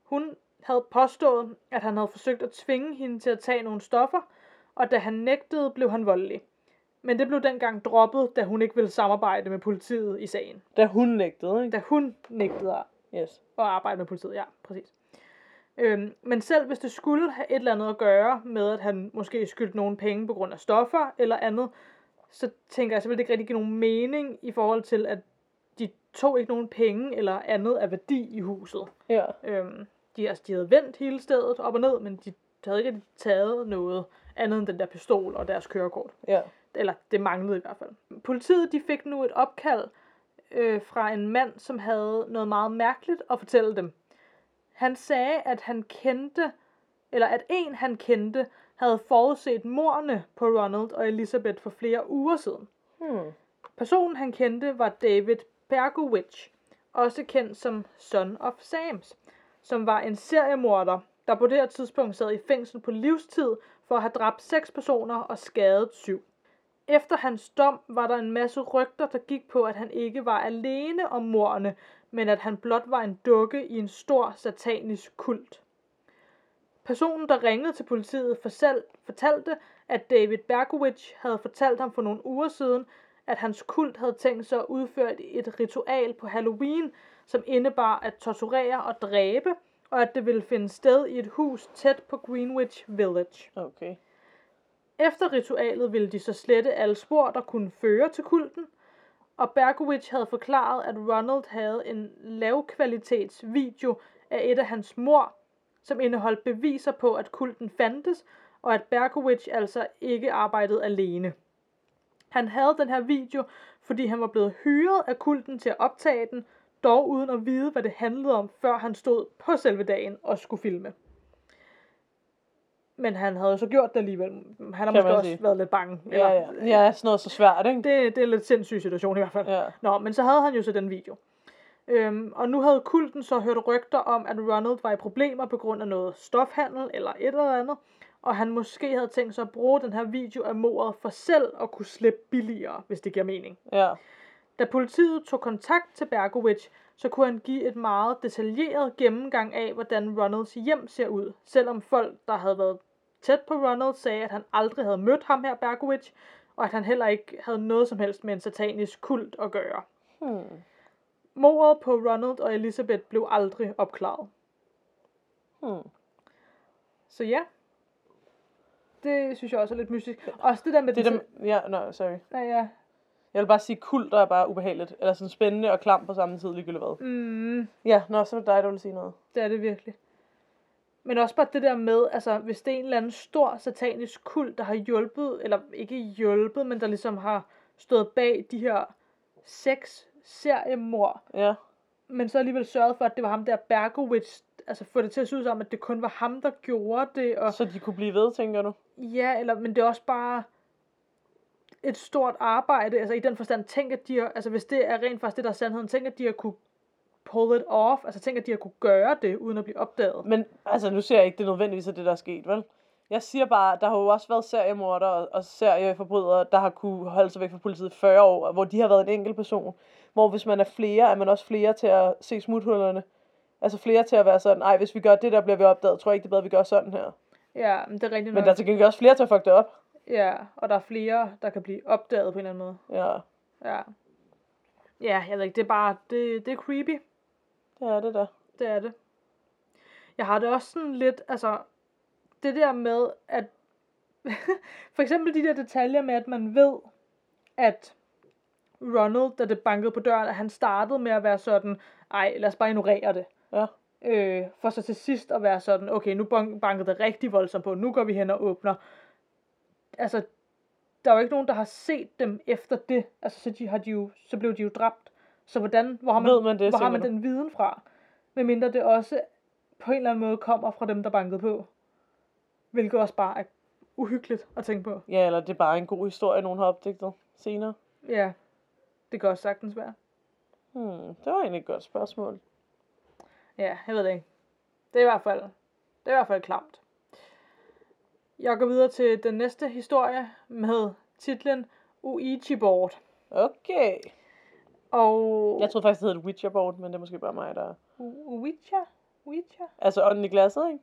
Hun havde påstået, at han havde forsøgt at tvinge hende til at tage nogle stoffer, og da han nægtede, blev han voldelig. Men det blev dengang droppet, da hun ikke ville samarbejde med politiet i sagen. Da hun nægtede, ikke? Da hun nægtede at, yes. at arbejde med politiet, ja, præcis. Øhm, men selv hvis det skulle have et eller andet at gøre med, at han måske skyldte nogen penge på grund af stoffer eller andet, så tænker jeg, så ville det ikke rigtig give nogen mening i forhold til, at de tog ikke nogen penge eller andet af værdi i huset. Ja. Øhm, de, altså, de havde vendt hele stedet op og ned, men de havde ikke rigtig taget noget andet end den der pistol og deres kørekort. Ja. Eller det manglede i hvert fald. Politiet de fik nu et opkald øh, fra en mand, som havde noget meget mærkeligt at fortælle dem. Han sagde, at han kendte, eller at en han kendte, havde forudset mordene på Ronald og Elizabeth for flere uger siden. Hmm. Personen han kendte var David Berkowitz, også kendt som Son of Sam, som var en seriemorder, der på det her tidspunkt sad i fængsel på livstid for at have dræbt seks personer og skadet syv. Efter hans dom var der en masse rygter, der gik på, at han ikke var alene om mordene, men at han blot var en dukke i en stor satanisk kult. Personen, der ringede til politiet, fortalte, at David Berkowitz havde fortalt ham for nogle uger siden, at hans kult havde tænkt sig at udføre et ritual på Halloween, som indebar at torturere og dræbe, og at det ville finde sted i et hus tæt på Greenwich Village. Okay. Efter ritualet ville de så slette alle spor, der kunne føre til kulten, og Berkowitz havde forklaret, at Ronald havde en lavkvalitetsvideo af et af hans mord, som indeholdt beviser på, at kulten fandtes, og at Berkowitz altså ikke arbejdede alene. Han havde den her video, fordi han var blevet hyret af kulten til at optage den, dog uden at vide, hvad det handlede om, før han stod på selve dagen og skulle filme. Men han havde så gjort det alligevel. Han har måske også været lidt bange. Eller, ja, ja. ja, sådan noget så svært, ikke? Det, det er en lidt sindssyg situation i hvert fald. Ja. Nå, men så havde han jo så den video. Øhm, og nu havde kulten så hørt rygter om, at Ronald var i problemer på grund af noget stofhandel eller et eller andet. Og han måske havde tænkt sig at bruge den her video af mordet for selv at kunne slippe billigere, hvis det giver mening. Ja. Da politiet tog kontakt til Berkowitz, så kunne han give et meget detaljeret gennemgang af, hvordan Ronalds hjem ser ud. Selvom folk, der havde været tæt på Ronald, sagde, at han aldrig havde mødt ham her, Berkowitz, og at han heller ikke havde noget som helst med en satanisk kult at gøre. Hmm. Mordet på Ronald og Elizabeth blev aldrig opklaret. Hmm. Så ja, det synes jeg også er lidt mystisk. Også det der med... Det den, dem, ja, no, sorry. Nej, ja. Jeg vil bare sige, kult er bare ubehageligt. Eller sådan spændende og klam på samme tid, ligegyldigt hvad. Mm. Ja, nå, så er det dig, der vil sige noget. Det er det virkelig. Men også bare det der med, altså hvis det er en eller anden stor satanisk kult, der har hjulpet, eller ikke hjulpet, men der ligesom har stået bag de her seks seriemord. Ja. Men så alligevel sørget for, at det var ham der Berkowitz, altså få det til at se ud som, at det kun var ham, der gjorde det. Og... Så de kunne blive ved, tænker du? Ja, eller, men det er også bare et stort arbejde, altså i den forstand, tænk at de har, altså hvis det er rent faktisk det, der er sandheden, tænk at de har kunne pull it off, altså tænk at de har kunne gøre det, uden at blive opdaget. Men altså nu ser jeg ikke, det nødvendigvis er det, der er sket, vel? Jeg siger bare, der har jo også været seriemorder og, og serieforbrydere, der har kunne holde sig væk fra politiet i fyrre år, hvor de har været en enkelt person, hvor hvis man er flere, er man også flere til at se smuthullerne, altså flere til at være sådan, nej, hvis vi gør det, der bliver vi opdaget, tror jeg ikke, det er bedre, vi gør sådan her. Ja, men det er rigtigt. Men der er til gengæld også flere til at fuck det op. Ja, og der er flere, der kan blive opdaget på en eller anden måde. Ja. Ja, ja jeg ved ikke, det er bare, det, det er creepy. Det er det da. Det er det. jeg har det også sådan lidt, altså, det der med, at for eksempel de der detaljer med, at man ved, at Ronald, da det bankede på døren, at han startede med at være sådan, ej, lad os bare ignorere det. Ja. Øh, for så til sidst at være sådan, okay, nu bankede det rigtig voldsomt på, nu går vi hen og åbner. Altså, der er jo ikke nogen, der har set dem efter det. Altså, så, de har de jo, så blev de jo dræbt. Så hvordan, hvor har man, ved man, det, hvor har man den viden fra? Medmindre det også på en eller anden måde kommer fra dem, der bankede på. Hvilket også bare er uhyggeligt at tænke på. Ja, eller det er bare en god historie, nogen har opdigtet senere. Ja, det kan også sagtens være. Hmm, det var egentlig et godt spørgsmål. Ja, jeg ved det ikke. Det er i hvert fald, det er i hvert fald klamt. Jeg går videre til den næste historie med titlen Ouija board. Okay. Og jeg troede faktisk, det hed et Ouija board, men det er måske bare mig, der... Ouija? Ouija? Altså ånden i glasset, ikke?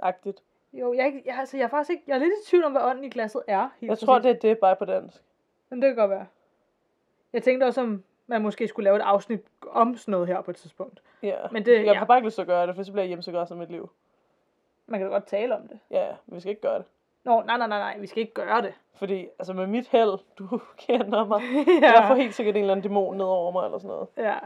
Agtigt. Jo, jeg er, jeg, altså, jeg er faktisk ikke... Jeg er lidt i tvivl om, hvad ånden i glasset er. Helt jeg tror, præcis. Det er det, bare på dansk. Men det kan godt være. Jeg tænkte også, om man måske skulle lave et afsnit om sådan noget her på et tidspunkt. Ja, men det, jeg ja. har bare ikke lyst til at gøre det, for så bliver jeg hjemsøgt resten af mit liv. Man kan da godt tale om det. Ja, men vi skal ikke gøre det. Nå, nej, nej, nej, nej, vi skal ikke gøre det. Fordi, altså med mit held, du kender mig. Ja. Jeg får helt sikkert en eller anden dæmon ned over mig, eller sådan noget. Ja.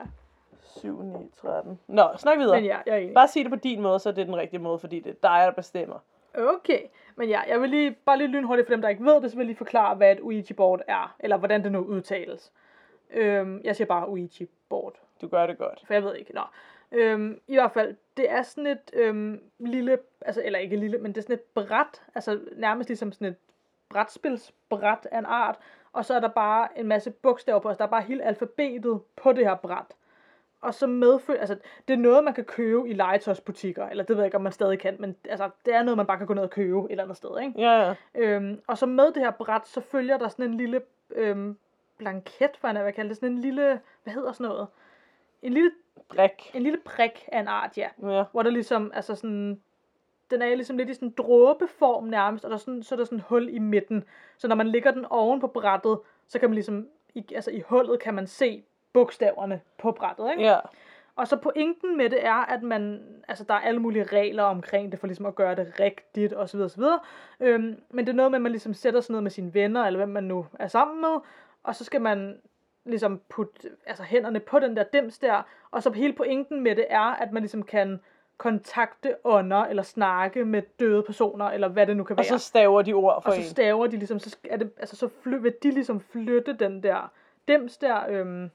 syv, ni, tretten Nå, snak videre. Men ja, jeg er bare sig det på din måde, så er det den rigtige måde, fordi det er dig, der bestemmer. Okay, men ja, jeg vil lige, bare lige lynhurtigt for dem, der ikke ved det, så vil jeg lige forklare, hvad et Ouija-board er, eller hvordan det nu udtales. Øhm, jeg siger bare Ouija-board. Du gør det godt. For jeg ved ikke, nå. Øhm, I hvert fald, det er sådan et øhm, lille, altså, eller ikke lille, men det er sådan et bræt, altså nærmest ligesom sådan et brætspilsbræt af en art, og så er der bare en masse bogstaver på, altså der er bare hele alfabetet på det her bræt. Og så medfølger, altså det er noget, man kan købe i legetøjsbutikker, eller det ved jeg ikke, om man stadig kan, men altså det er noget, man bare kan gå ned og købe et eller andet sted, ikke? Ja, ja. Øhm, og så med det her bræt, så følger der sådan en lille øhm, blanket, hvad jeg vil kalde det, sådan en lille, hvad hedder sådan noget? En lille prik. En lille prik af en art, ja. ja. Hvor der ligesom, altså sådan, den er ligesom lidt i sådan en dråbeform nærmest, og der er sådan, så er der sådan et hul i midten. Så når man ligger den oven på brættet, så kan man ligesom, i, altså i hullet kan man se bogstaverne på brættet, ikke? Ja. Og så pointen med det er, at man, altså der er alle mulige regler omkring det, for ligesom at gøre det rigtigt, osv. osv. Øhm, men det er noget med, at man ligesom sætter sådan noget med sine venner, eller hvem man nu er sammen med, og så skal man ligesom putte altså hænderne på den der dims der, og så hele pointen med det er, at man ligesom kan kontakte ånder, eller snakke med døde personer, eller hvad det nu kan være. Og så staver de ord for en. Og så staver de ligesom, så, er det, altså, så fly, vil de ligesom flytte den der dims der, øhm,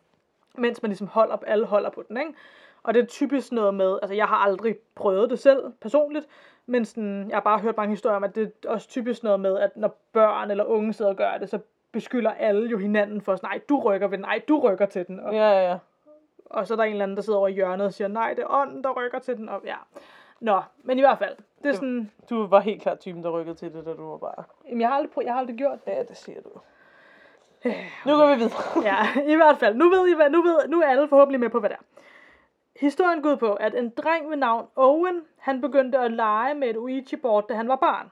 mens man ligesom holder, alle holder på den, ikke? Og det er typisk noget med, altså jeg har aldrig prøvet det selv, personligt, men sådan, jeg har bare hørt mange historier om, at det er også typisk noget med, at når børn eller unge sidder og gør det, så beskylder alle jo hinanden for sådan, nej, du rykker ved den, nej, du rykker til den. Og, ja, ja. Og så er der en eller anden, der sidder over i hjørnet og siger, nej, det er ånden, der rykker til den. Og, ja. Nå, men i hvert fald, det er sådan... Du var helt klart typen, der rykkede til det, da du var bare... Jamen, jeg har aldrig, jeg har aldrig gjort det. Ja, det siger du. Øh, okay. Nu går vi videre. Ja, i hvert fald. Nu ved I hvad, nu, ved, nu er alle forhåbentlig med på, hvad der er. Historien går ud på, at en dreng ved navn Owen, han begyndte at lege med et Ouija-board, da han var barn.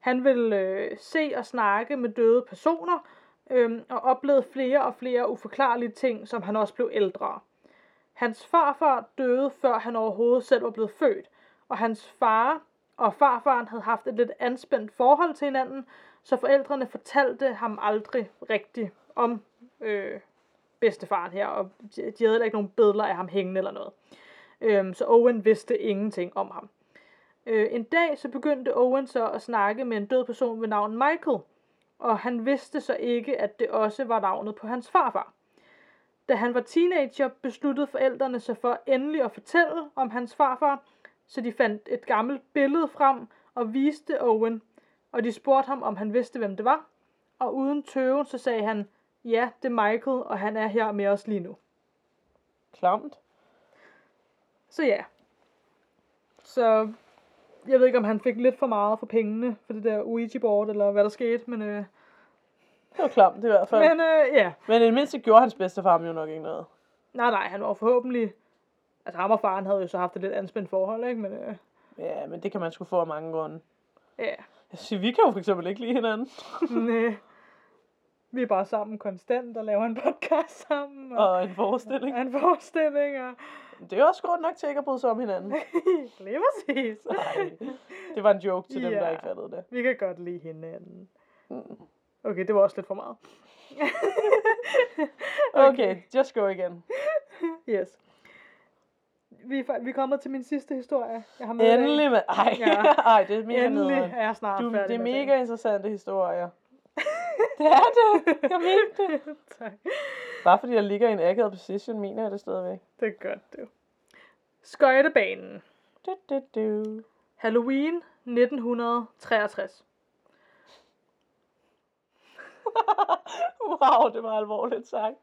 Han ville øh, se og snakke med døde personer, øh, og oplevede flere og flere uforklarlige ting, som han også blev ældre. Hans farfar døde, før han overhovedet selv var blevet født, og hans far og farfaren havde haft et lidt anspændt forhold til hinanden, så forældrene fortalte ham aldrig rigtigt om øh, bedstefaren her, og de, de havde ikke nogen billeder af ham hængende eller noget. Øh, så Owen vidste ingenting om ham. Øh, en dag så begyndte Owen så at snakke med en død person ved navn Michael, og han vidste så ikke, at det også var navnet på hans farfar. Da han var teenager, besluttede forældrene sig for endelig at fortælle om hans farfar, så de fandt et gammelt billede frem og viste Owen, og de spurgte ham, om han vidste, hvem det var, og uden tøven, så sagde han, ja, det er Michael, og han er her med os lige nu. Klamt. Så ja. Så... Jeg ved ikke, om han fik lidt for meget for pengene for det der Ouija-board, eller hvad der skete, men... Øh... Det var klamt, det i hvert fald. Men øh, ja. Men i det mindste gjorde hans bedstefar jo nok ikke noget. Nej, nej, han var forhåbentlig... Altså, ham og faren havde jo så haft et lidt anspændt forhold, ikke? Men, øh... ja, men det kan man sgu få af mange grunde. Ja. Jeg siger, vi kan jo for eksempel ikke lide hinanden. Næh. Vi er bare sammen konstant og laver en podcast sammen. Og, og en forestilling. Og en forestilling, og... Det er også godt nok til ikke at bryde sig om hinanden. Lige præcis. Nej, det var en joke til dem, ja, der ikke fattede det. Vi kan godt lide hinanden. Okay, det var også lidt for meget. okay. okay, just go igen. Yes. Vi er, vi kommer til min sidste historie. Jeg har med Endelig med. Ej, ja. Ej, det er mega Endelig er jeg snart du, færdig. Det er mega ting. Interessante historier. Det er det. Jeg mener det. Tak. Bare fordi jeg ligger i en akavet position, mener jeg det stadigvæk. Det gør det. Skøjtebanen. Du, du, du. Halloween nitten treogtres. Wow, det var alvorligt sagt.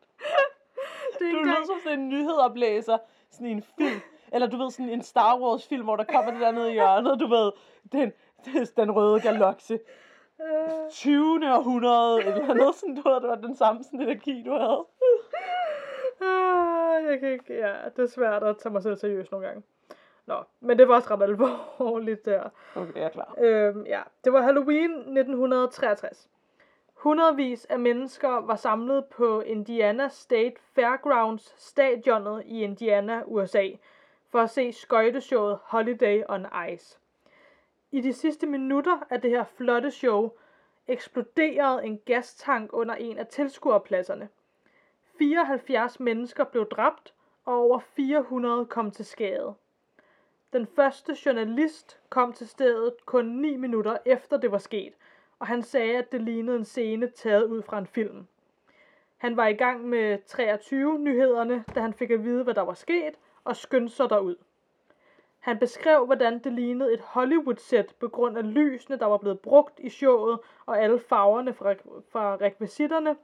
Det er du lyder som sådan en nyhedoplæser. Sådan en film. Eller du ved, sådan en Star Wars film, hvor der kommer det der nede i hjørnet. Du ved, den, den røde galakse. tyvende århundrede, eller noget sådan, du ved, det var den samme sådan energi, du havde. Jeg kan ikke, ja, det er svært at tage mig selv seriøst nogle gange. Nå, men det var også ret alvorligt der. Okay, jeg er klar. Øhm, ja, det var Halloween nitten treogtres. Hundredvis af mennesker var samlet på Indiana State Fairgrounds stadionet i Indiana, U S A, for at se skøjteshowet Holiday on Ice. I de sidste minutter af det her flotte show eksploderede en gastank under en af tilskuerpladserne. fireoghalvfjerds mennesker blev dræbt, og over fire hundrede kom til skade. Den første journalist kom til stedet kun ni minutter efter det var sket, og han sagde, at det lignede en scene taget ud fra en film. Han var i gang med treogtyve nyhederne, da han fik at vide, hvad der var sket, og skyndte sig derud. Han beskrev, hvordan det lignede et Hollywood-sæt på grund af lysene, der var blevet brugt i showet, og alle farverne fra, fra rekvisitterne.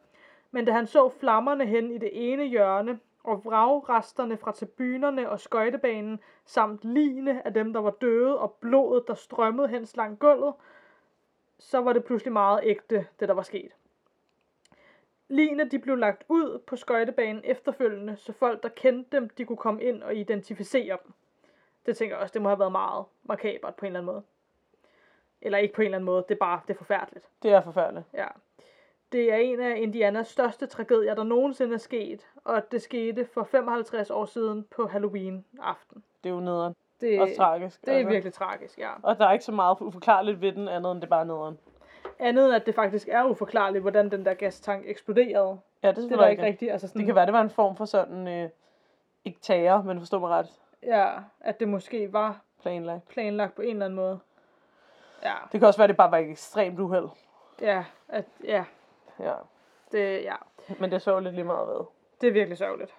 Men da han så flammerne hen i det ene hjørne, og vragresterne fra tribunerne og skøjtebanen, samt ligene af dem, der var døde, og blodet, der strømmede hen langs gulvet, så var det pludselig meget ægte, det der var sket. Ligene de blev lagt ud på skøjtebanen efterfølgende, så folk, der kendte dem, de kunne komme ind og identificere dem. Det tænker jeg også, det må have været meget makabert på en eller anden måde. Eller ikke på en eller anden måde, det er bare, det er forfærdeligt. Det er forfærdeligt. Ja. Det er en af Indianas største tragedier, der nogensinde er sket, og det skete for femoghalvtreds år siden på Halloween aften. Det er jo nederen. Det, også tragisk. Det er altså virkelig tragisk, ja. Og der er ikke så meget uforklarligt ved den, andet end det bare nederen. Andet end, at det faktisk er uforklarligt, hvordan den der gastank eksploderede. Ja, det, det er der ikke rigtigt. Altså sådan, det kan være, det var en form for sådan, øh, ikke tager, men forstår mig ret. Ja, at det måske var planlagt. planlagt på en eller anden måde. Ja. Det kan også være, det bare var et ekstremt uheld. Ja, at, ja. Ja. Det, ja. Men det er sørgeligt lige meget ved. Det er virkelig sørgeligt.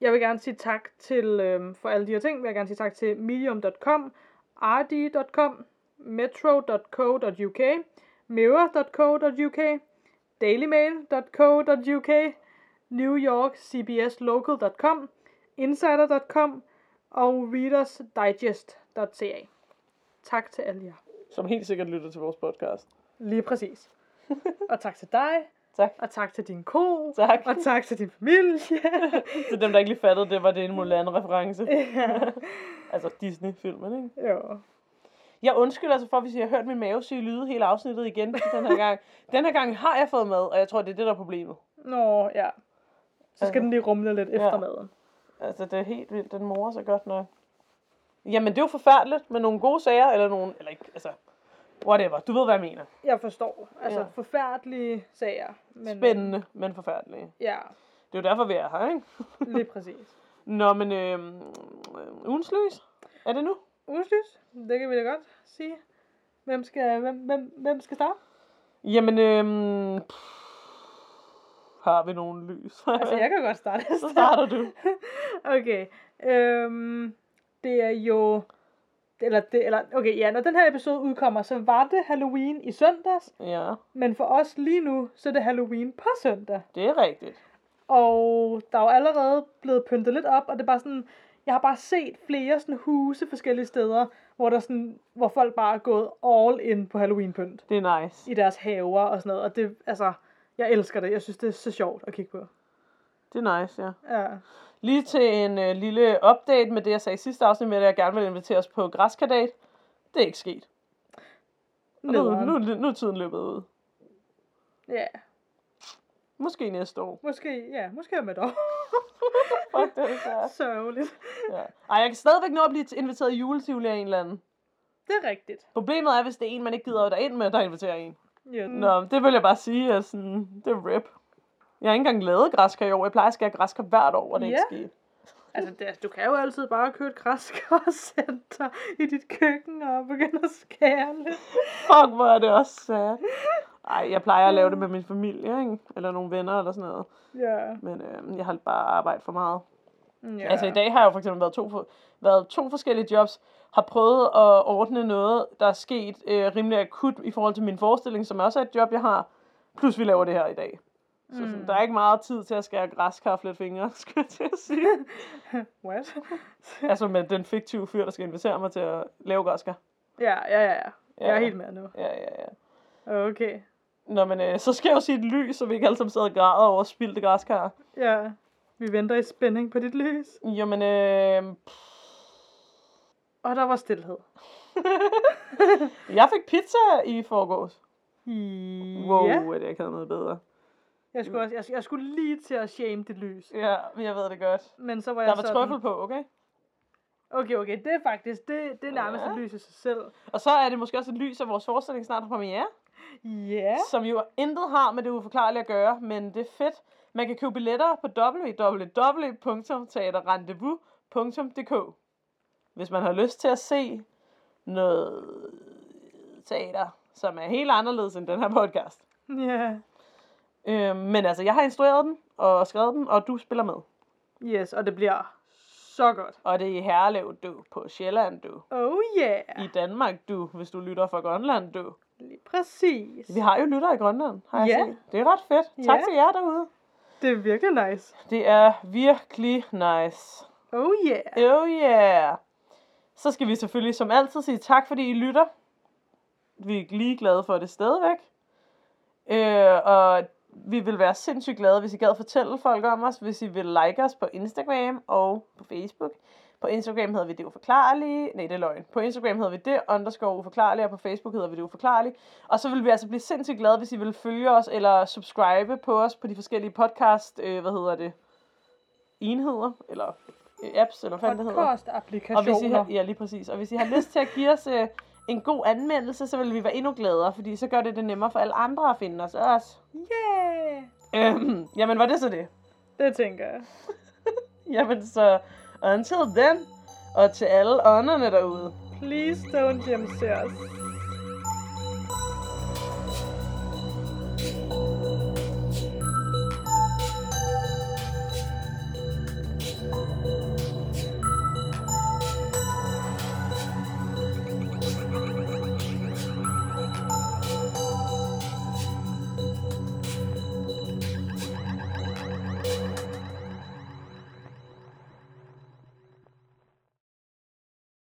Jeg vil gerne sige tak til, øhm, for alle de her ting, vil jeg gerne sige tak til medium punktum com, r d punktum com, metro punktum co punktum uk, mirror punktum co punktum uk, dailymail punktum co punktum uk, newyorkcbslocal punktum com, insider punktum com og readers digest punktum c a. Tak til alle jer, som helt sikkert lytter til vores podcast. Lige præcis. Og tak til dig. Tak. Og tak til din ko. Tak. Og tak til din familie. Til dem, der ikke lige fattede, det var det en Mulan-reference. Ja. Altså Disney-filmen, ikke? Jo. Jeg undskylder altså for, hvis I har hørt min mave sige lyde hele afsnittet igen den her gang. Den her gang har jeg fået mad, og jeg tror, det er det, der er problemet. Nå, ja. Så skal ja. den lige rumle lidt efter ja. maden. Altså, det er helt vildt. Den morer så godt nok. Jamen, det er jo forfærdeligt med nogle gode sager, eller nogle, eller ikke, altså, whatever. Du ved, hvad jeg mener. Jeg forstår. Altså, ja. forfærdelige sager. Men spændende, men forfærdelige. Ja. Det er jo derfor, vi er her, ikke? Lige præcis. Nå, men øh, ugens lys. Er det nu? Ugens lys? Det kan vi da godt sige. Hvem skal, hvem, hvem, hvem skal starte? Jamen, øh, pff. Har vi nogen lys? Altså, jeg kan godt starte. Så starter du. Okay. Øhm, det er jo... Eller, det, eller, okay, ja, når den her episode udkommer, så var det Halloween i søndags. Ja. Men for os lige nu, så er det Halloween på søndag. Det er rigtigt. Og der er jo allerede blevet pyntet lidt op, og det er bare sådan... Jeg har bare set flere sådan huse forskellige steder, hvor der sådan, hvor folk bare er gået all in på Halloween-pynt. Det er nice. I deres haver og sådan noget, og det, altså... Jeg elsker det. Jeg synes, det er så sjovt at kigge på. Det er nice, ja. ja. Lige til en øh, lille update med det, jeg sagde i sidste afsnit med, at jeg gerne vil invitere os på græskadat. Det er ikke sket. Nu, nu, nu er tiden løbet ud. Ja. Måske næste år. Måske, ja. Måske om et år. Fuck, det er svært. Sørgeligt. Ja. Ej, jeg kan stadigvæk nå at blive inviteret i juletivle af en eller anden. Det er rigtigt. Problemet er, hvis det er en, man ikke gider derind med, der inviterer en. Ja. Nå, det vil jeg bare sige, at sådan, det er rip. Jeg har ikke engang lavet græsker i år. Jeg plejer at skære græsker hvert år, og det er ja. ikke sket. Altså, det, du kan jo altid bare købe et græskarcenter i dit køkken og begynde at skære lidt. Fuck, hvor er det også sad. Ej, jeg plejer at lave det med min familie, ikke? Eller nogle venner eller sådan noget. Ja. Men øh, jeg har bare arbejdet for meget. Ja. Altså, i dag har jeg jo for eksempel været to, for, været to forskellige jobs. Har prøvet at ordne noget, der er sket øh, rimelig akut i forhold til min forestilling, som også er et job, jeg har. Plus, vi laver det her i dag. Så sådan, mm. der er ikke meget tid til at skære græskarflet fingre, skulle jeg til at sige. What? Altså med den fiktive fyr, der skal invitere mig til at lave græskar. Ja, ja, ja, ja. Jeg er ja. helt med nu. Ja, ja, ja. Okay. Nå, men øh, så skal jeg jo sige et lys, så vi ikke alle sammen sidder og græder over spildte græskar. Ja, vi venter i spænding på dit lys. Jamen, øh... og der var stillhed. Jeg fik pizza i forgårs. Mm, wow, ja. Det ikke havde noget bedre. Jeg skulle, også, jeg, jeg skulle lige til at shame dit lys. Ja, jeg ved det godt. Men så var jeg der var sådan... trøffel på, okay? Okay, okay, det er faktisk, det, det er nærmest ja. et lys i sig selv. Og så er det måske også et lys af vores forestilling snart premiere. Ja. Som jo intet har med Det Uforklarlige at gøre, men det er fedt. Man kan købe billetter på w w w punktum teaterrandevu punktum d k, hvis man har lyst til at se noget teater, som er helt anderledes end den her podcast. Ja. Øh, men altså, jeg har instrueret den, og skrevet den, og du spiller med. Yes, og det bliver så godt. Og det er i Herlev, du, på Sjælland, du. Oh yeah. I Danmark, du, hvis du lytter fra Grønland, du. Lige præcis. Vi har jo lyttere i Grønland, har jeg yeah. set. Det er ret fedt. Tak yeah. til jer derude. Det er virkelig nice. Det er virkelig nice. Oh yeah. Oh yeah. Så skal vi selvfølgelig som altid sige tak, fordi I lytter. Vi er lige glade for det stadigvæk. Øh, og... Vi vil være sindssygt glade, hvis I gad fortælle folk om os, hvis I vil like os på Instagram og på Facebook. På Instagram hedder vi Det Uforklarlige. Nej, det er løgn. På Instagram hedder vi Det underscore Uforklarlige, og på Facebook hedder vi Det Uforklarlige. Og så vil vi altså blive sindssygt glade, hvis I vil følge os eller subscribe på os på de forskellige podcast, øh, hvad hedder det, enheder, eller apps, eller hvad det hedder. Podcast-applikationer. Og hvis I, ja, lige præcis. Og hvis I har lyst til at give os øh, en god anmeldelse, så vil vi være endnu gladere, fordi så gør det det nemmere for alle andre at finde os også. Yeah! Øhm, jamen, var det så det? Det tænker jeg. Jamen, så until then, og til alle ånderne derude. Please don't jam us.